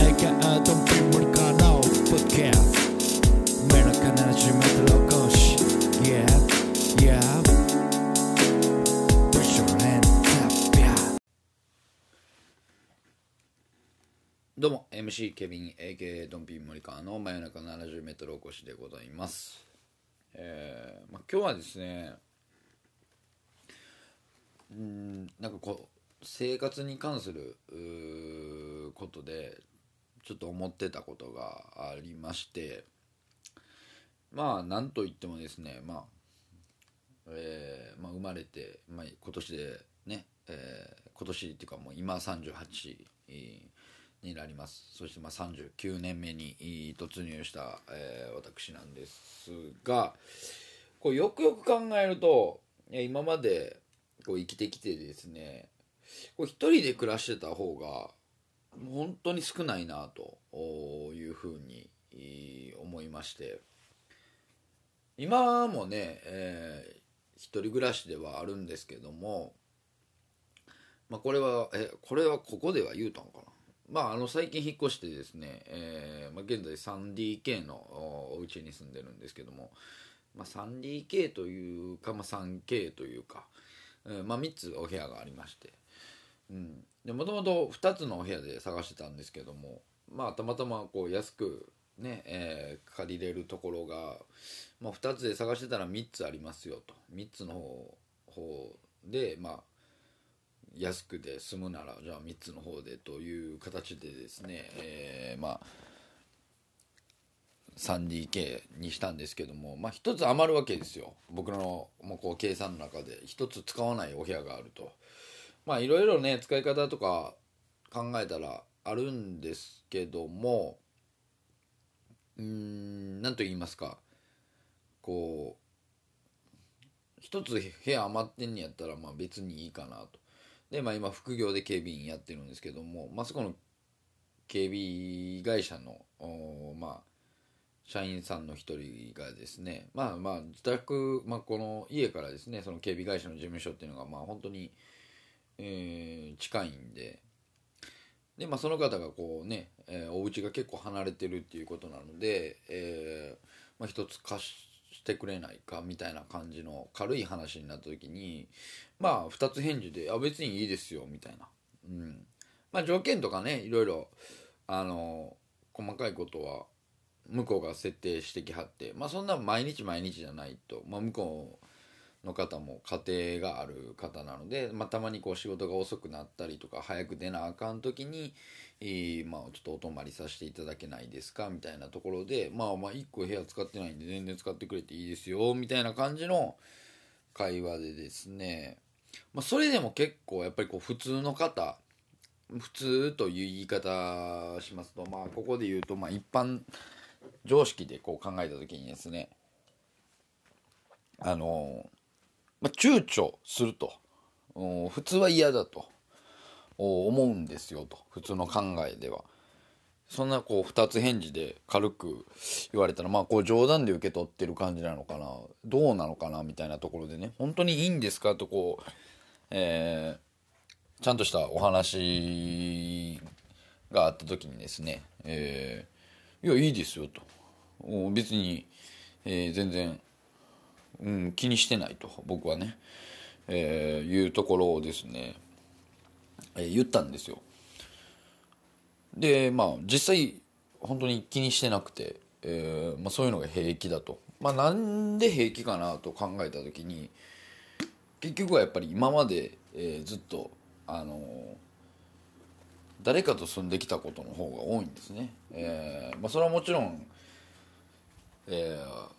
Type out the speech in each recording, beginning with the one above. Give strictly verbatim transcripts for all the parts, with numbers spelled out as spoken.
アイケーエー ドンピンモリコンのポッドキャスト 真夜中 ななじゅうメートル起こし Yeah Yeahどうも エムシー ケビン エーケーエー ドンピンモリカーの真夜中 ななじゅうメートル おこしでございます、えーまあ、今日はですねんなんかこう生活に関することでちょっと思ってたことがありまして、まあなんといってもですね、まあえーまあ、生まれて、まあ、今年でね、えー、今年っていうかもう今さんじゅうはちになります。そしてまあさんじゅうきゅうねんめに突入した、えー、私なんですが、こうよくよく考えると今までこう生きてきてですね、こう一人で暮らしてた方が本当に少ないなというふうに思いまして、今もね、えー、一人暮らしではあるんですけども、まあ、これはえこれはここでは言うたんかな、まあ、あの最近引っ越してですね、えーまあ、現在 スリーディーケー のお家に住んでるんですけども、まあ、スリーディーケー というか、まあ、スリーケー というか、えーまあ、みっつお部屋がありまして、うん、でもともとふたつのお部屋で探してたんですけども、まあ、たまたまこう安く、ねえー、借りれるところが、まあ、ふたつで探してたらみっつありますよと、みっつの方、方でまあ安くで済むならじゃあみっつの方でという形でですね、えー、まあ スリーディーケー にしたんですけども、まあひとつ余るわけですよ。僕のもうこう計算の中でひとつ使わないお部屋があると、まあいろいろね使い方とか考えたらあるんですけども、うーんなんと言いますか、こうひとつ部屋余ってんやったらまあ別にいいかなと。でまあ、今副業で警備員やってるんですけども、まあ、そこの警備会社の、まあ、社員さんの一人がですね、まあまあ自宅、まあ、この家からですねその警備会社の事務所っていうのがまあ本当に、えー、近いんで、で、まあ、その方がこうね、えー、お家が結構離れてるっていうことなので、えーまあ、一つ貸ししてくれないかみたいな感じの軽い話になった時に、まあふたつ返事であ別にいいですよみたいな、うん、まあ条件とかねいろいろあの細かいことは向こうが設定してきはって、まあそんな毎日毎日じゃないと、まあ、向こうの方も家庭がある方なので、まあ、たまにこう仕事が遅くなったりとか早く出なあかん時に、えーまあ、ちょっとお泊まりさせていただけないですかみたいなところで、まあまあいっこ部屋使ってないんで全然使ってくれていいですよみたいな感じの会話でですね、まあ、それでも結構やっぱりこう普通の方、普通という言い方しますと、まあここで言うとまあ一般常識でこう考えた時にですね、あのまあ、躊躇すると普通は嫌だと思うんですよと、普通の考えでは。そんなこうふたつ返事で軽く言われたら、まあこう冗談で受け取ってる感じなのかな、どうなのかなみたいなところでね、本当にいいんですかとこう、えー、ちゃんとしたお話があった時にですね、えー、いやいいですよと、別に、えー、全然うん、気にしてないと僕はね、えー、いうところをですね、えー、言ったんですよ。でまあ実際本当に気にしてなくて、えーまあ、そういうのが平気だと、まあ、なんで平気かなと考えた時に、結局はやっぱり今まで、えー、ずっと、あのー、誰かと住んできたことの方が多いんですね、えーまあ、それはもちろん、えー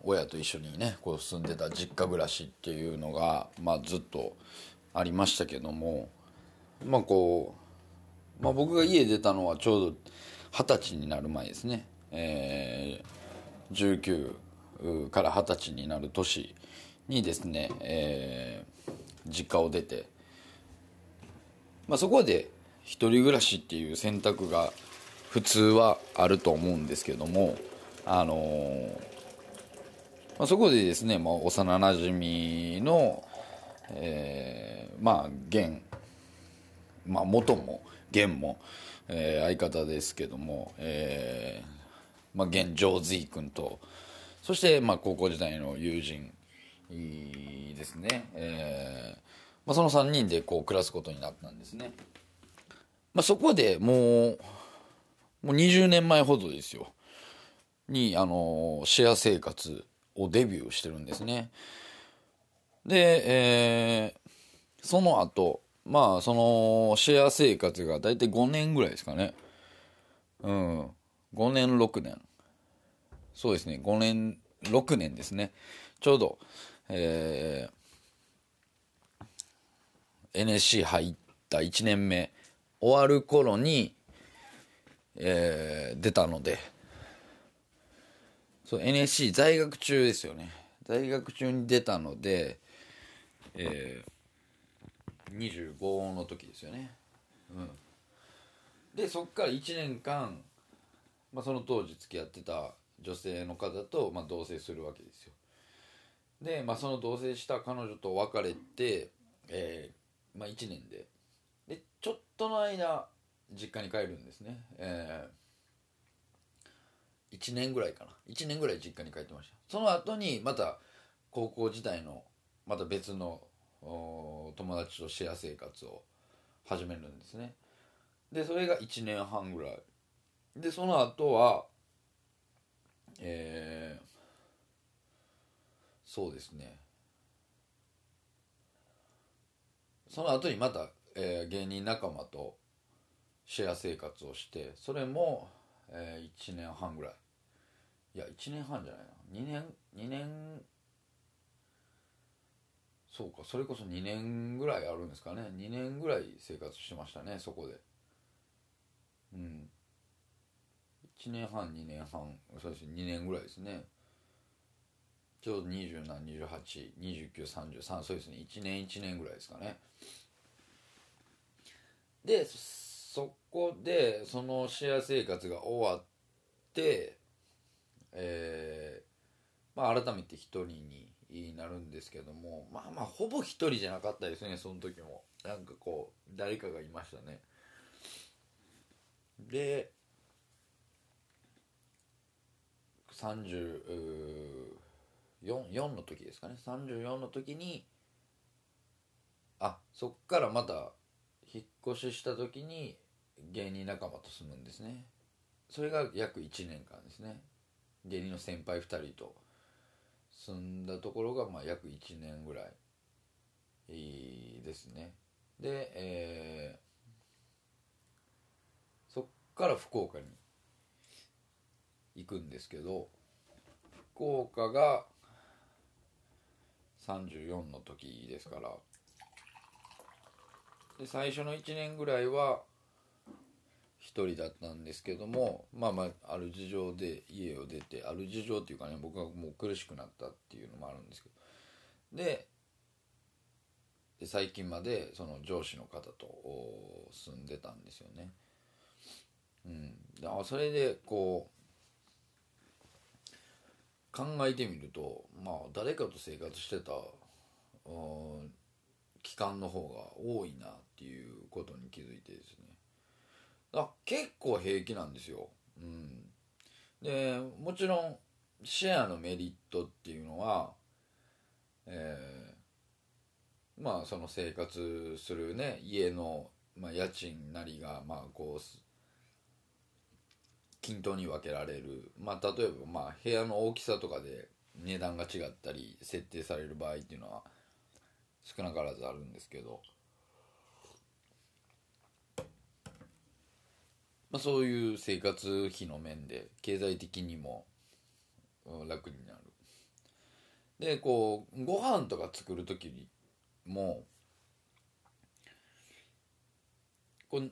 親と一緒にねこう住んでた実家暮らしっていうのが、まあ、ずっとありましたけども、まあこう、まあ、僕が家出たのはちょうどはたちになる前ですね、えー、じゅうきゅうからはたちになる年にですね、えー、実家を出て、まあ、そこで一人暮らしっていう選択が普通はあると思うんですけども、あのーまあ、そこでですね、まあ、幼なじみの、えー、まあ現、まあ、元も現も、えー、相方ですけども、えーまあ、現上随君と、そしてまあ高校時代の友人ですね、えーまあ、そのさんにんでこう暮らすことになったんですね。まあ、そこでもうもうにじゅうねんまえほどですよに、あのシェア生活をデビューしてるんですね。で、えー、その後、まあそのシェア生活がだいたいごねんぐらいですかね。うん、ごねんろくねん、そうですね、ごねんろくねんですね。ちょうど、えー、エヌエスシー 入ったいちねんめ終わる頃に、えー、出たので、そう エヌエスシー 在学中ですよね。在学中に出たので、えー、にじゅうごの時ですよね、うん、でそっからいちねんかん、まあ、その当時付き合ってた女性の方と、まあ、同棲するわけですよ。で、まあ、その同棲した彼女と別れて、えーまあ、いちねん で, でちょっとの間実家に帰るんですね、えー、いちねんぐらいかな、いちねんぐらい実家に帰ってました。その後にまた高校時代のまた別の友達とシェア生活を始めるんですね。でそれがいちねんはんぐらいで、その後はえー、そうですね、その後にまた、えー、芸人仲間とシェア生活をして、それも、えー、いちねんはんぐらい、いやいちねんはんじゃないな、にねんにねん、そうか、それこそにねんぐらいあるんですかね、にねんぐらい生活してましたね、そこで。うん、いちねんはん、にねんはん、そうですね、にねんぐらいですね。ちょうどにじゅうなな、にじゅうはち、にじゅうきゅう、さんじゅうさん、そうですね、いちねんいちねんぐらいですかね。でそこでそのシェア生活が終わって、えーまあ、改めて一人になるんですけども、まあまあほぼ一人じゃなかったですね、その時も。なんかこう誰かがいましたね。でさんじゅうよんの時ですかね、さんじゅうよんの時に、あ、そっからまた引っ越しした時に芸人仲間と住むんですね。それが約いちねんかんですね。芸人の先輩ふたりと住んだところがまあ約いちねんぐらいですね。で、えー、そっから福岡に行くんですけど、福岡がさんじゅうよんの時ですから、で最初のいちねんぐらいはひとりだったんですけども、まあまあある事情で家を出て、ある事情っていうかね、僕がもう苦しくなったっていうのもあるんですけど、で、で最近までその上司の方と住んでたんですよね。うん、だからそれでこう考えてみると、まあ誰かと生活してた期間の方が多いなっていうことに気づいてですね、だ結構平気なんですよ、うん、でもちろんシェアのメリットっていうのは、えー、まあその生活するね家の、まあ、家賃なりがまあこう均等に分けられる、まあ、例えばまあ部屋の大きさとかで値段が違ったり設定される場合っていうのは少なからずあるんですけど、まあ、そういう生活費の面で経済的にも楽になる。でこうご飯とか作る時もこう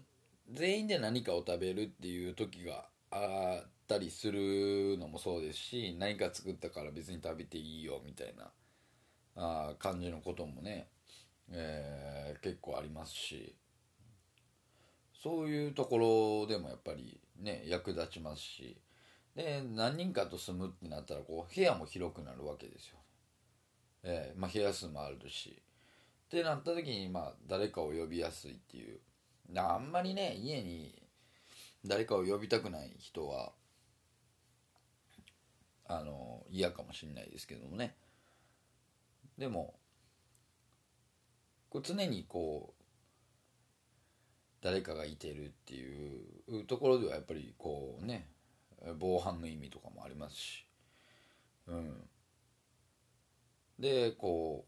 全員で何かを食べるっていう時があったりするのもそうですし、何か作ったから別に食べていいよみたいなあ感じのこともね、えー、結構ありますし、そういうところでもやっぱりね役立ちますし、で何人かと住むってなったらこう部屋も広くなるわけですよ、えーまあ、部屋数もあるしってなった時に、まあ誰かを呼びやすいっていう、あんまりね家に誰かを呼びたくない人はあの嫌かもしれないですけどもね、でもこう常にこう誰かがいてるっていうところではやっぱりこうね防犯の意味とかもありますし、うんでこう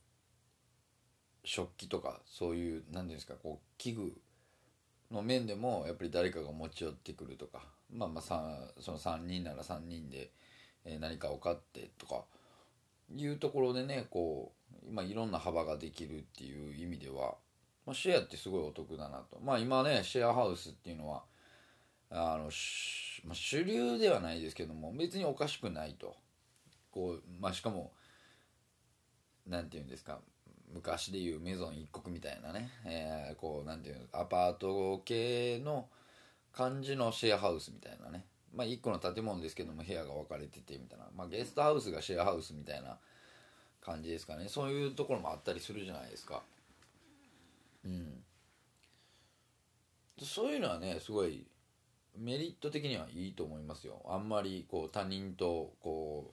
食器とかそういう何ですかこう器具の面でもやっぱり誰かが持ち寄ってくるとか、まあまあそのさんにんならさんにんで何かを買ってとかいうところでねこう今いろんな幅ができるっていう意味では、まあ、シェアってすごいお得だなと。まあ今ねシェアハウスっていうのはあの、まあ、主流ではないですけども別におかしくないと。こうまあ、しかもなんて言うんですか昔でいうメゾン一国みたいなね、えー、こうなんていうアパート系の感じのシェアハウスみたいなね、まあ一個の建物ですけども部屋が分かれててみたいな、まあゲストハウスがシェアハウスみたいな感じですかね。そういうところもあったりするじゃないですか。うん、そういうのはねすごいメリット的にはいいと思いますよ。あんまりこう他人とこう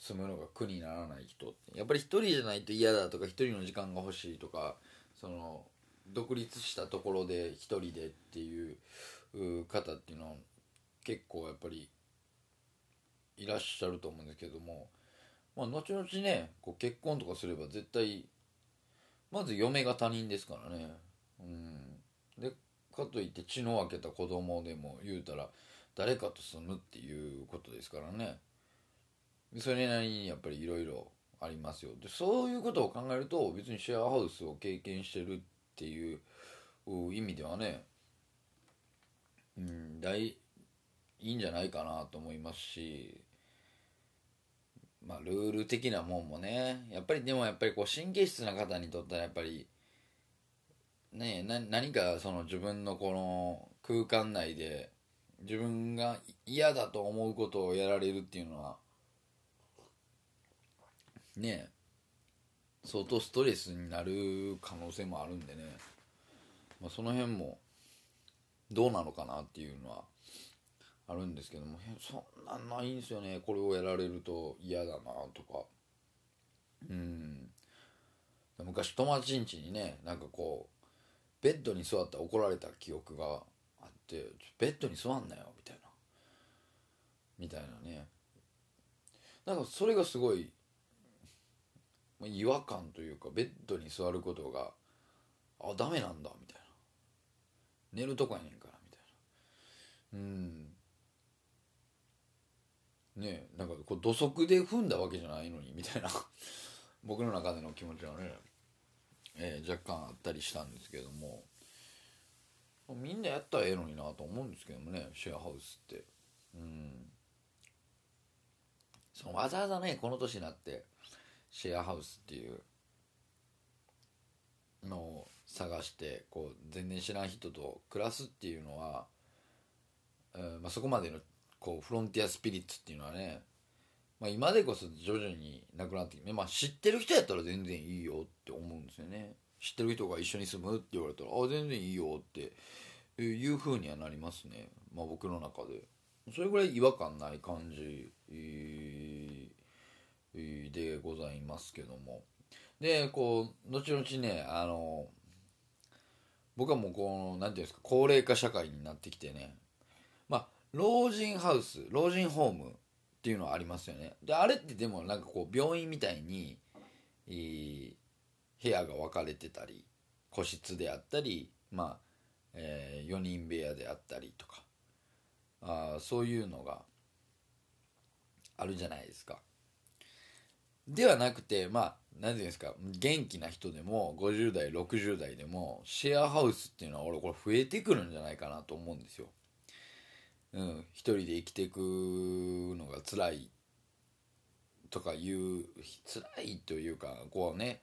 住むのが苦にならない人ってやっぱり一人じゃないと嫌だとか一人の時間が欲しいとかその独立したところで一人でっていう方っていうのは結構やっぱりいらっしゃると思うんですけども、まあ、後々ねこう結婚とかすれば絶対まず嫁が他人ですからね、うん、でかといって血の分けた子供でも言うたら誰かと住むっていうことですからね、それなりにやっぱりいろいろありますよ。でそういうことを考えると別にシェアハウスを経験してるっていう意味ではね、うん、大いいんじゃないかなと思いますし、まあ、ルール的なもんもねやっぱりでもやっぱりこう神経質な方にとったらやっぱりねえな何かその自分のこの空間内で自分が嫌だと思うことをやられるっていうのはねえ相当ストレスになる可能性もあるんでね、まあ、その辺もどうなのかなっていうのはあるんですけども、そんなんないんですよね。これをやられると嫌だなとか、うん昔友達ん家にねなんかこうベッドに座ったら怒られた記憶があって、ベッドに座んなよみたいなみたいなね、なんかそれがすごい違和感というか、ベッドに座ることがあダメなんだみたいな、寝るとこやねんからみたいな、うんね、なんかこう土足で踏んだわけじゃないのにみたいな僕の中での気持ちはね、えー、若干あったりしたんですけども、みんなやったらええのになと思うんですけどもねシェアハウスって、うん、そのわざわざねこの年になってシェアハウスっていうのを探してこう全然知らん人と暮らすっていうのは、えーまあ、そこまでのこうフロンティアスピリッツっていうのはね、まあ、今でこそ徐々になくなってきて、まあ、知ってる人やったら全然いいよって思うんですよね。知ってる人が一緒に住むって言われたらあ全然いいよっていう風にはなりますね、まあ、僕の中でそれぐらい違和感ない感じでございますけども、でこう後々ねあの僕はもうこうなんていうんですか高齢化社会になってきてね、まあ老人ハウス老人ホームっていうのはありますよね。であれってでもなんかこう病院みたいに、えー、部屋が分かれてたり個室であったり、まあえー、よにん部屋であったりとかあそういうのがあるじゃないですか。ではなくてまあ何て言うんですか元気な人でもごじゅう代ろくじゅう代でもシェアハウスっていうのは俺これ増えてくるんじゃないかなと思うんですよ。うん、一人で生きていくのが辛いとかいう辛いというかこうね、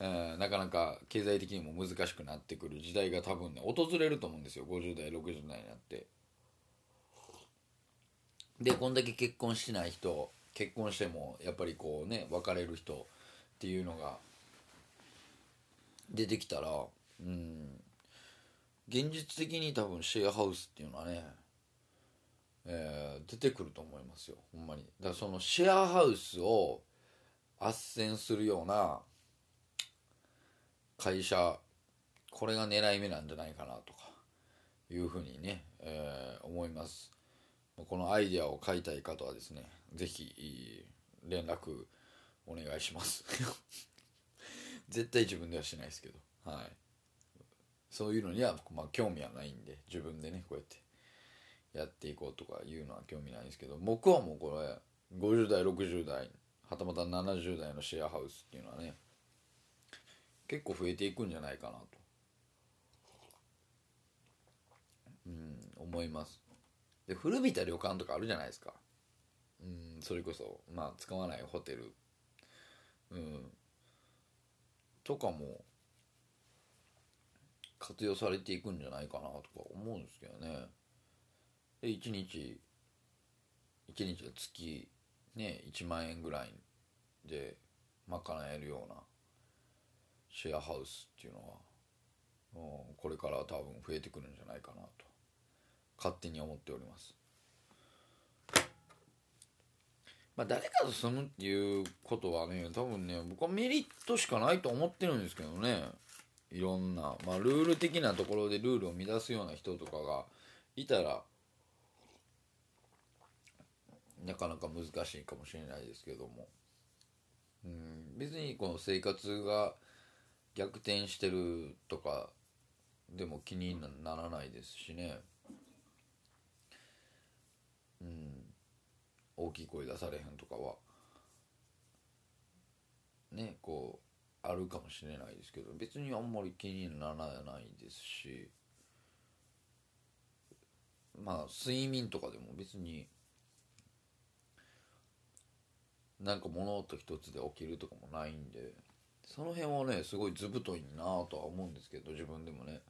なかなか経済的にも難しくなってくる時代が多分ね訪れると思うんですよ。ごじゅうだいろくじゅうだいになって、でこんだけ結婚してない人、結婚してもやっぱりこうね別れる人っていうのが出てきたら、うん、現実的に多分シェアハウスっていうのはね、えー、出てくると思いますよ、ほんまに。だからそのシェアハウスを斡旋するような会社、これが狙い目なんじゃないかなとかいうふうにね、えー、思います。このアイデアを買いたい方はですね、ぜひ連絡お願いします絶対自分ではしないですけど、はい、そういうのには、まあ、興味はないんで、自分でねこうやってやっていこうとかいうのは興味ないんですけど、僕はもうこれごじゅうだいろくじゅうだいはたまたななじゅうだいのシェアハウスっていうのはね結構増えていくんじゃないかなと、うん、思います。で古びた旅館とかあるじゃないですか、うん、それこそまあ使わないホテル、うん、とかも活用されていくんじゃないかなとか思うんですけどね。でいちにちいちにちで月ねいちまんえんぐらいで賄えるようなシェアハウスっていうのは、うん、これから多分増えてくるんじゃないかなと勝手に思っております。まあ、誰かと住むっていうことはね多分ね僕はメリットしかないと思ってるんですけどね。いろんな、まあ、ルール的なところでルールを乱すような人とかがいたらなかなか難しいかもしれないですけども、うん、別にこの生活が逆転してるとかでも気にならないですしね、うん、大きい声出されへんとかはねこうあるかもしれないですけど、別にあんまり気にならないですし、まあ睡眠とかでも別になんか物音一つで起きるとかもないんで、その辺はねすごい図太いなとは思うんですけど、自分でもね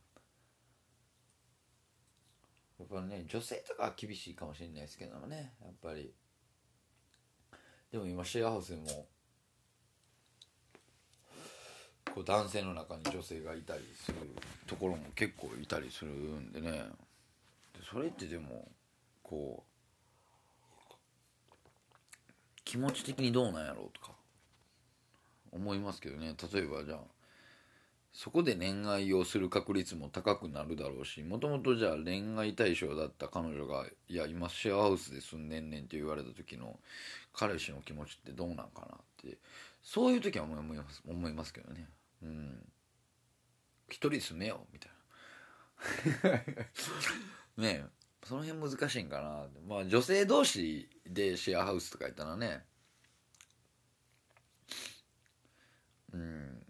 やっぱね女性とかは厳しいかもしれないですけどもね、やっぱりでも今シェアハウスでもこう男性の中に女性がいたりするところも結構いたりするんでね、でそれってでもこう気持ち的にどうなんやろうとか思いますけどね。例えばじゃあそこで恋愛をする確率も高くなるだろうし、もともとじゃあ恋愛対象だった彼女がいや今シェアハウスで住んでんねんって言われた時の彼氏の気持ちってどうなんかなって、そういう時は思います、思いますけどね、うん、一人住めよみたいなねえその辺難しいんかな。まあ女性同士でシェアハウスとか言ったらね、うん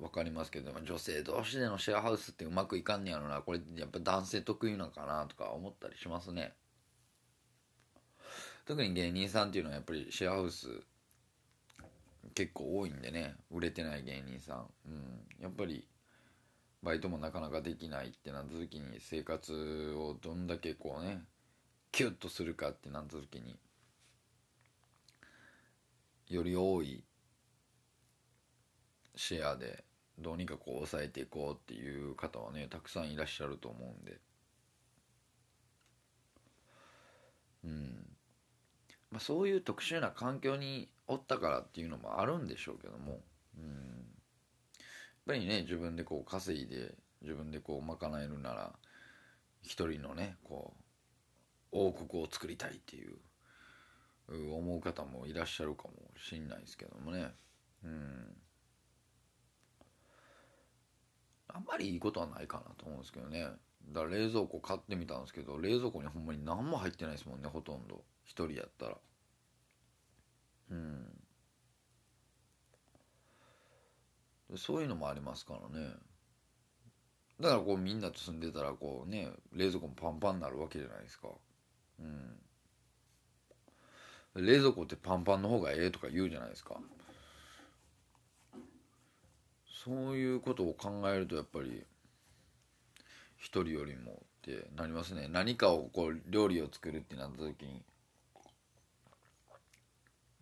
わかりますけど、女性同士でのシェアハウスってうまくいかんねやろな、これやっぱ男性特有なんかなとか思ったりしますね。特に芸人さんっていうのはやっぱりシェアハウス結構多いんでね、売れてない芸人さん、うん、やっぱりバイトもなかなかできないってなった時に生活をどんだけこうねキュッとするかってなった時により多いシェアでどうにかこう抑えていこうっていう方はねたくさんいらっしゃると思うんで、うん、まあ、そういう特殊な環境におったからっていうのもあるんでしょうけども、うん、やっぱりね自分でこう稼いで自分でこう賄えるなら一人のねこう王国を作りたいっていう思う方もいらっしゃるかもしれないですけどもね、うんあんまりいいことはないかなと思うんですけどね。だから冷蔵庫買ってみたんですけど、冷蔵庫にほんまに何も入ってないですもんね、ほとんど一人やったら、うんそういうのもありますからね。だからこうみんなと住んでたらこうね冷蔵庫もパンパンになるわけじゃないですか、うん冷蔵庫ってパンパンの方がええとか言うじゃないですか。そういうことを考えるとやっぱり一人よりもってなりますね。何かをこう料理を作るってなった時に、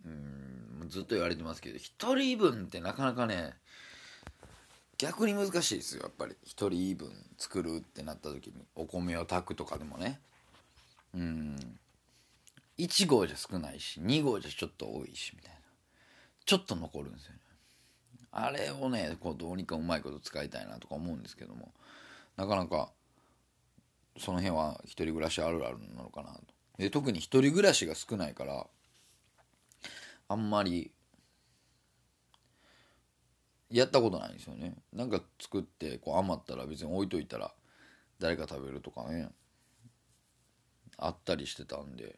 うーん、ずっと言われてますけど、一人分ってなかなかね、逆に難しいですよ。やっぱり一人分作るってなった時に、お米を炊くとかでもね、うーん、いち合じゃ少ないしに合じゃちょっと多いしみたいな、ちょっと残るんですよね。あれをね、こうどうにかうまいこと使いたいなとか思うんですけども、なかなかその辺は一人暮らしあるあるなのかなと。で、特に一人暮らしが少ないからあんまりやったことないんですよね。なんか作ってこう余ったら別に置いといたら誰か食べるとかね、あったりしてたんで、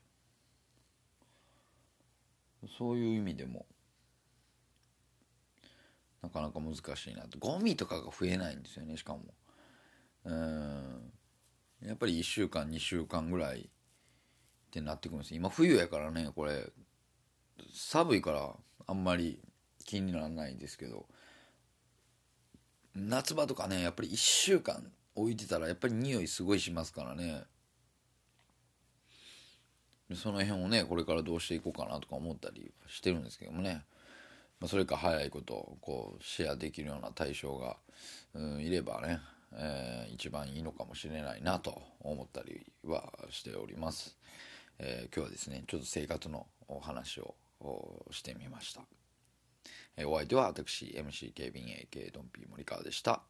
そういう意味でもなかなか難しいなと。ゴミとかが増えないんですよね。しかもうーんやっぱりいっしゅうかんにしゅうかんぐらいってなってくるんです。今冬やからね、これ寒いからあんまり気にならないんですけど、夏場とかね、やっぱりいっしゅうかん置いてたらやっぱり匂いすごいしますからね。その辺をね、これからどうしていこうかなとか思ったりしてるんですけどもね、まあ、それか早いことこうシェアできるような対象が、うん、いればね、えー、一番いいのかもしれないなと思ったりはしております。えー、今日はですね、ちょっと生活のお話をしてみました。えー、お相手は私 エムシー 警備員 エーケー ドンピー森川でした。